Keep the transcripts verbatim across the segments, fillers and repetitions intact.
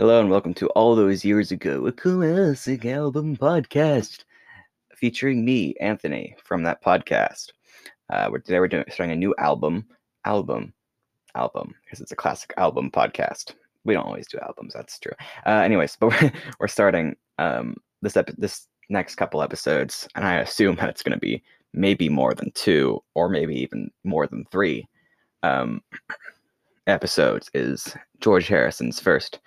Hello and welcome to All Those Years Ago, a classic album podcast featuring me, Anthony, from that podcast. Uh, we're, today we're doing, starting a new album, album, album, because it's a classic album podcast. We don't always do albums, that's true. Uh, anyways, but we're, we're starting um, this epi- this next couple episodes, and I assume that it's going to be maybe more than two, or maybe even more than three um, episodes, is George Harrison's first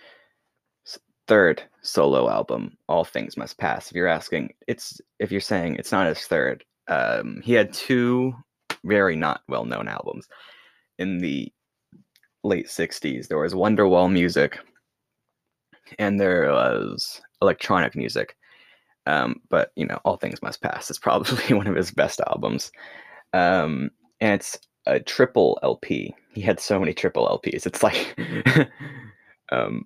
third solo album, All Things Must Pass. If you're asking, it's if you're saying it's not his third, um, he had two very not well-known albums in the late sixties. There was Wonderwall Music, and there was electronic music. Um, but, you know, All Things Must Pass is probably one of his best albums. Um, and it's a triple L P. He had so many triple L Ps. It's like... um,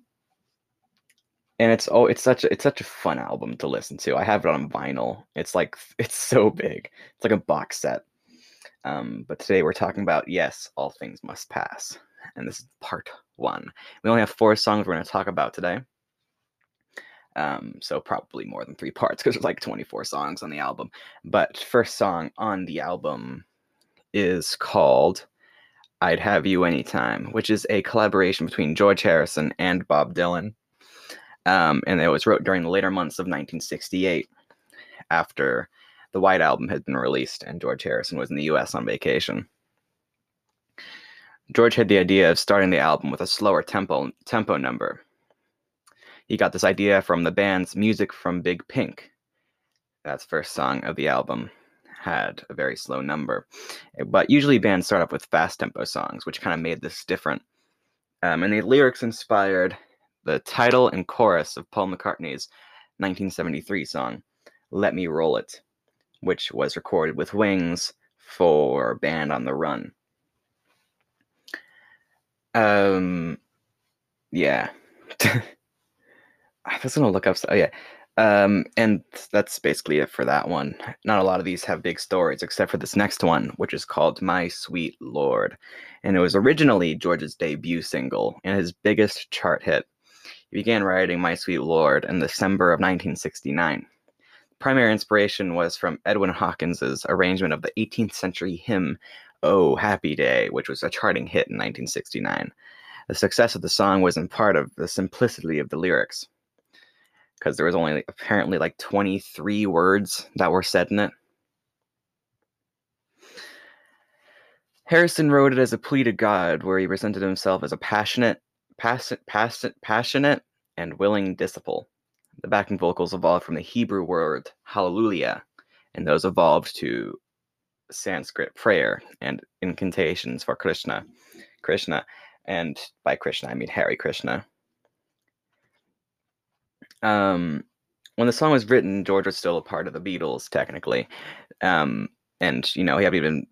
And it's oh, it's such a, it's such a fun album to listen to. I have it on vinyl. It's like it's so big. It's like a box set. Um, but today we're talking about yes, All Things Must Pass, and this is part one. We only have four songs we're going to talk about today. Um, so probably more than three parts because there's like twenty-four songs on the album. But first song on the album is called "I'd Have You Anytime," which is a collaboration between George Harrison and Bob Dylan. Um, and it was wrote during the later months of nineteen sixty-eight, after the White Album had been released and George Harrison was in the U S on vacation. George had the idea of starting the album with a slower tempo tempo number. He got this idea from the band's Music from Big Pink. That's the first song of the album, had a very slow number. But usually bands start off with fast tempo songs, which kind of made this different. Um, and the lyrics inspired the title and chorus of Paul McCartney's nineteen seventy-three song, Let Me Roll It, which was recorded with Wings for Band on the Run. Um, yeah. I was going to look up, so, oh yeah. Um, and that's basically it for that one. Not a lot of these have big stories, except for this next one, which is called My Sweet Lord. And it was originally George's debut single and his biggest chart hit. He began writing My Sweet Lord in December of nineteen sixty-nine. Primary inspiration was from Edwin Hawkins' arrangement of the eighteenth century hymn, Oh, Happy Day, which was a charting hit in nineteen sixty-nine. The success of the song was in part of the simplicity of the lyrics, because there was only apparently like twenty-three words that were said in it. Harrison wrote it as a plea to God, where he presented himself as a passionate, Pass- pass- passionate and willing disciple. The backing vocals evolved from the Hebrew word hallelujah, and those evolved to Sanskrit prayer and incantations for Krishna. Krishna, and by Krishna I mean Hare Krishna. Um, when the song was written, George was still a part of the Beatles, technically, um, and you know he hadn't even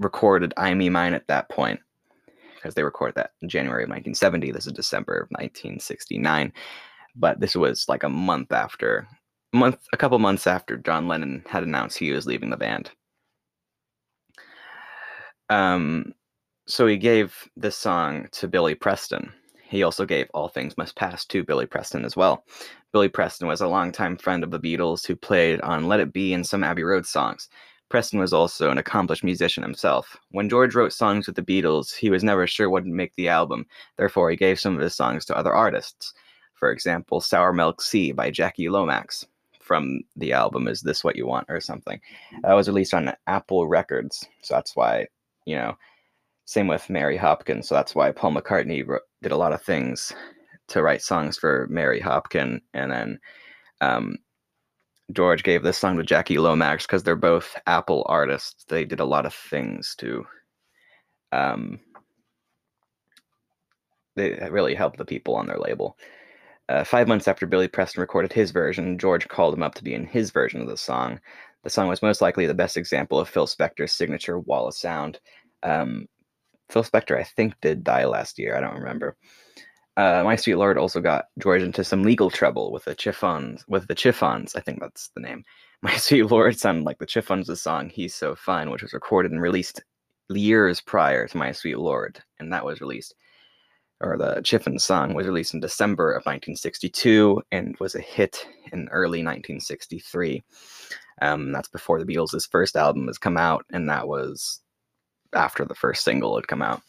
recorded I, Me, Mine at that point, because they recorded that in January of nineteen seventy. This is December of nineteen sixty-nine. But this was like a month after, month, a couple months after John Lennon had announced he was leaving the band. Um, so he gave this song to Billy Preston. He also gave All Things Must Pass to Billy Preston as well. Billy Preston was a longtime friend of the Beatles who played on Let It Be and some Abbey Road songs. Preston was also an accomplished musician himself. When George wrote songs with the Beatles, he was never sure what would make the album. Therefore, he gave some of his songs to other artists. For example, Sour Milk Sea by Jackie Lomax from the album Is This What You Want or something. That was released on Apple Records. So that's why, you know, same with Mary Hopkin. So that's why Paul McCartney wrote, did a lot of things to write songs for Mary Hopkin. And then, um, George gave this song to Jackie Lomax because they're both Apple artists. They did a lot of things to, um, they really helped the people on their label. Uh, five months after Billy Preston recorded his version, George called him up to be in his version of the song. The song was most likely the best example of Phil Spector's signature wall of sound. Um, Phil Spector, I think, did die last year. I don't remember. Uh, My Sweet Lord also got George into some legal trouble with the Chiffons, with the Chiffons, I think that's the name. My Sweet Lord sounded like the Chiffons' song, He's So Fine, which was recorded and released years prior to My Sweet Lord, and that was released or the Chiffons song, was released in December of nineteen sixty-two and was a hit in early nineteen sixty-three. Um, that's before the Beatles' first album has come out, and that was after the first single had come out.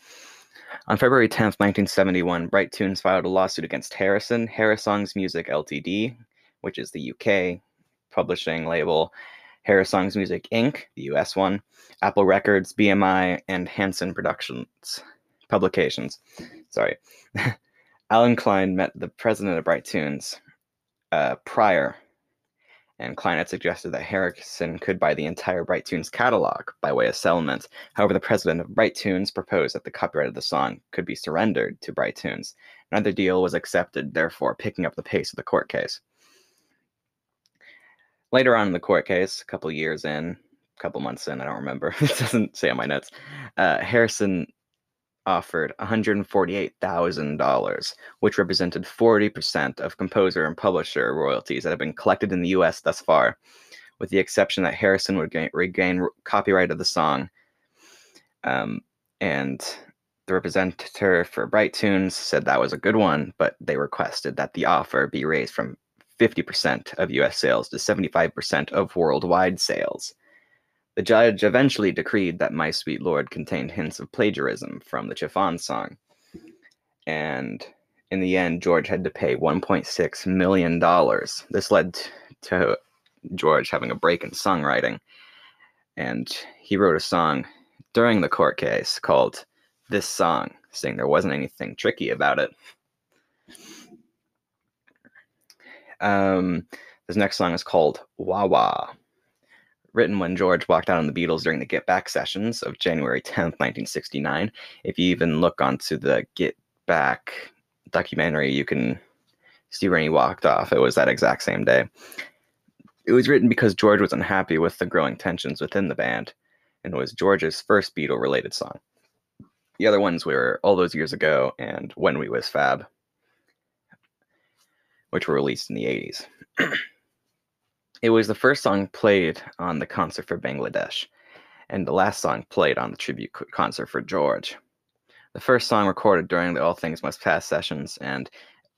On February tenth, nineteen seventy-one, Bright Tunes filed a lawsuit against Harrison, Harrisongs Music Limited, which is the U K publishing label, Harrisongs Music Incorporated, the U S one, Apple Records, B M I, and Hanson Productions Publications. Sorry. Alan Klein met the president of Bright Tunes uh, prior, and Klein had suggested that Harrison could buy the entire Bright Tunes catalog by way of settlement. However, the president of Bright Tunes proposed that the copyright of the song could be surrendered to Bright Tunes. Another deal was accepted, therefore picking up the pace of the court case. Later on in the court case, a couple years in, a couple months in, I don't remember, it doesn't say on my notes, uh, Harrison offered one hundred forty-eight thousand dollars, which represented forty percent of composer and publisher royalties that have been collected in the U S thus far, with the exception that Harrison would gain, regain copyright of the song. Um, and the representative for Bright Tunes said that was a good one, but they requested that the offer be raised from fifty percent of U S sales to seventy-five percent of worldwide sales. The judge eventually decreed that My Sweet Lord contained hints of plagiarism from the Chiffons song. And in the end, George had to pay one point six million dollars. This led to George having a break in songwriting. And he wrote a song during the court case called This Song, saying there wasn't anything tricky about it. Um, this next song is called Wah Wah, written when George walked out on the Beatles during the Get Back sessions of January tenth, nineteen sixty-nine. If you even look onto the Get Back documentary, you can see when he walked off. It was that exact same day. It was written because George was unhappy with the growing tensions within the band, and it was George's first Beatle-related song. The other ones were All Those Years Ago and When We Was Fab, which were released in the eighties. It was the first song played on the concert for Bangladesh, and the last song played on the tribute concert for George. The first song recorded during the All Things Must Pass sessions, and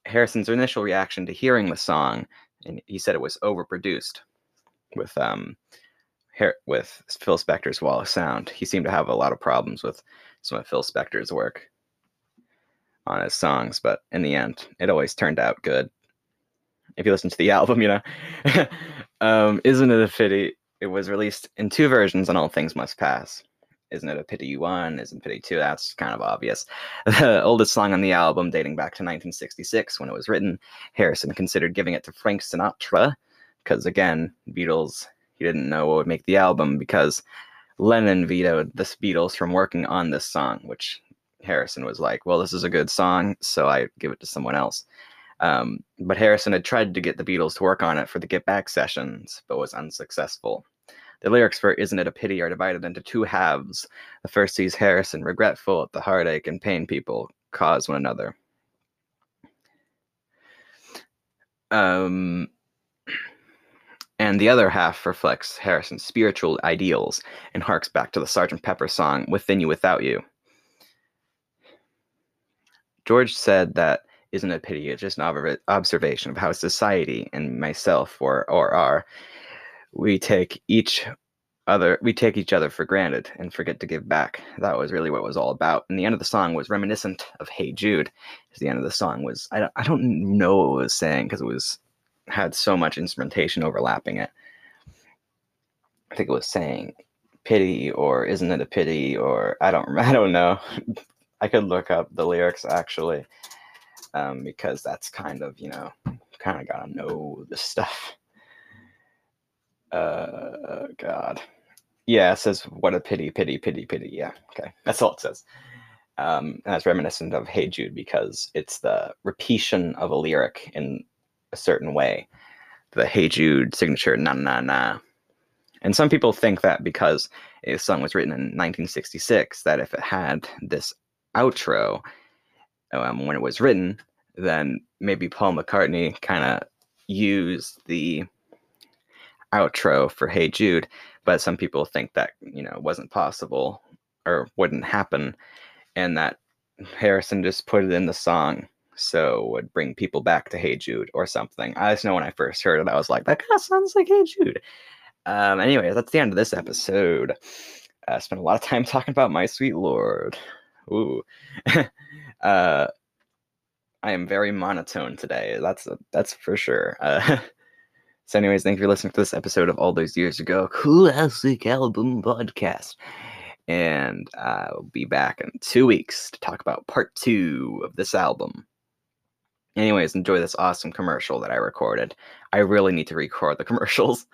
Harrison's initial reaction to hearing the song, and he said it was overproduced with um, Her- with Phil Spector's wall of sound. He seemed to have a lot of problems with some of Phil Spector's work on his songs, but in the end, it always turned out good. If you listen to the album, you know. um, Isn't It a Pity? It was released in two versions on All Things Must Pass. Isn't It a Pity one? Isn't It a Pity two? That's kind of obvious. The oldest song on the album, dating back to nineteen sixty-six when it was written, Harrison considered giving it to Frank Sinatra, because again, Beatles, he didn't know what would make the album, because Lennon vetoed the Beatles from working on this song, which Harrison was like, well, this is a good song, so I give it to someone else. Um, but Harrison had tried to get the Beatles to work on it for the Get Back sessions, but was unsuccessful. The lyrics for Isn't It a Pity are divided into two halves. The first sees Harrison regretful at the heartache and pain people cause one another. Um, and the other half reflects Harrison's spiritual ideals and harks back to the Sergeant Pepper song, Within You, Without You. George said that Isn't It a Pity? It's just an observation of how society and myself, or or are, we take each other we take each other for granted and forget to give back. That was really what it was all about. And the end of the song was reminiscent of Hey Jude. The end of the song was I don't I don't know what it was saying, because it was had so much instrumentation overlapping it. I think it was saying pity, or isn't it a pity, or I don't I don't know. I could look up the lyrics actually. Um, because that's kind of, you know, kind of gotta know the stuff. Uh, God. Yeah, it says, what a pity, pity, pity, pity. Yeah, okay. That's all it says. Um, and that's reminiscent of Hey Jude, because it's the repetition of a lyric in a certain way. The Hey Jude signature, na na na. And some people think that because a song was written in nineteen sixty-six, that if it had this outro, Um, when it was written, then maybe Paul McCartney kind of used the outro for Hey Jude, but some people think that, you know, wasn't possible or wouldn't happen, and that Harrison just put it in the song so it would bring people back to Hey Jude or something. I just know when I first heard it, I was like, that kind of sounds like Hey Jude. Um, anyways, that's the end of this episode. I uh, spent a lot of time talking about My Sweet Lord. Ooh. uh, I am very monotone today. That's that's for sure. Uh, so anyways, thank you for listening to this episode of All Those Years Ago, Classic Album Podcast. And I'll be back in two weeks to talk about part two of this album. Anyways, enjoy this awesome commercial that I recorded. I really need to record the commercials.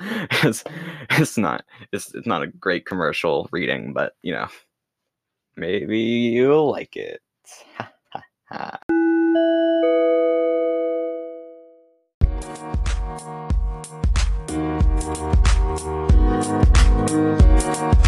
it's, it's not it's, it's not a great commercial reading, but, you know, maybe you'll like it. Ha, ha, ha.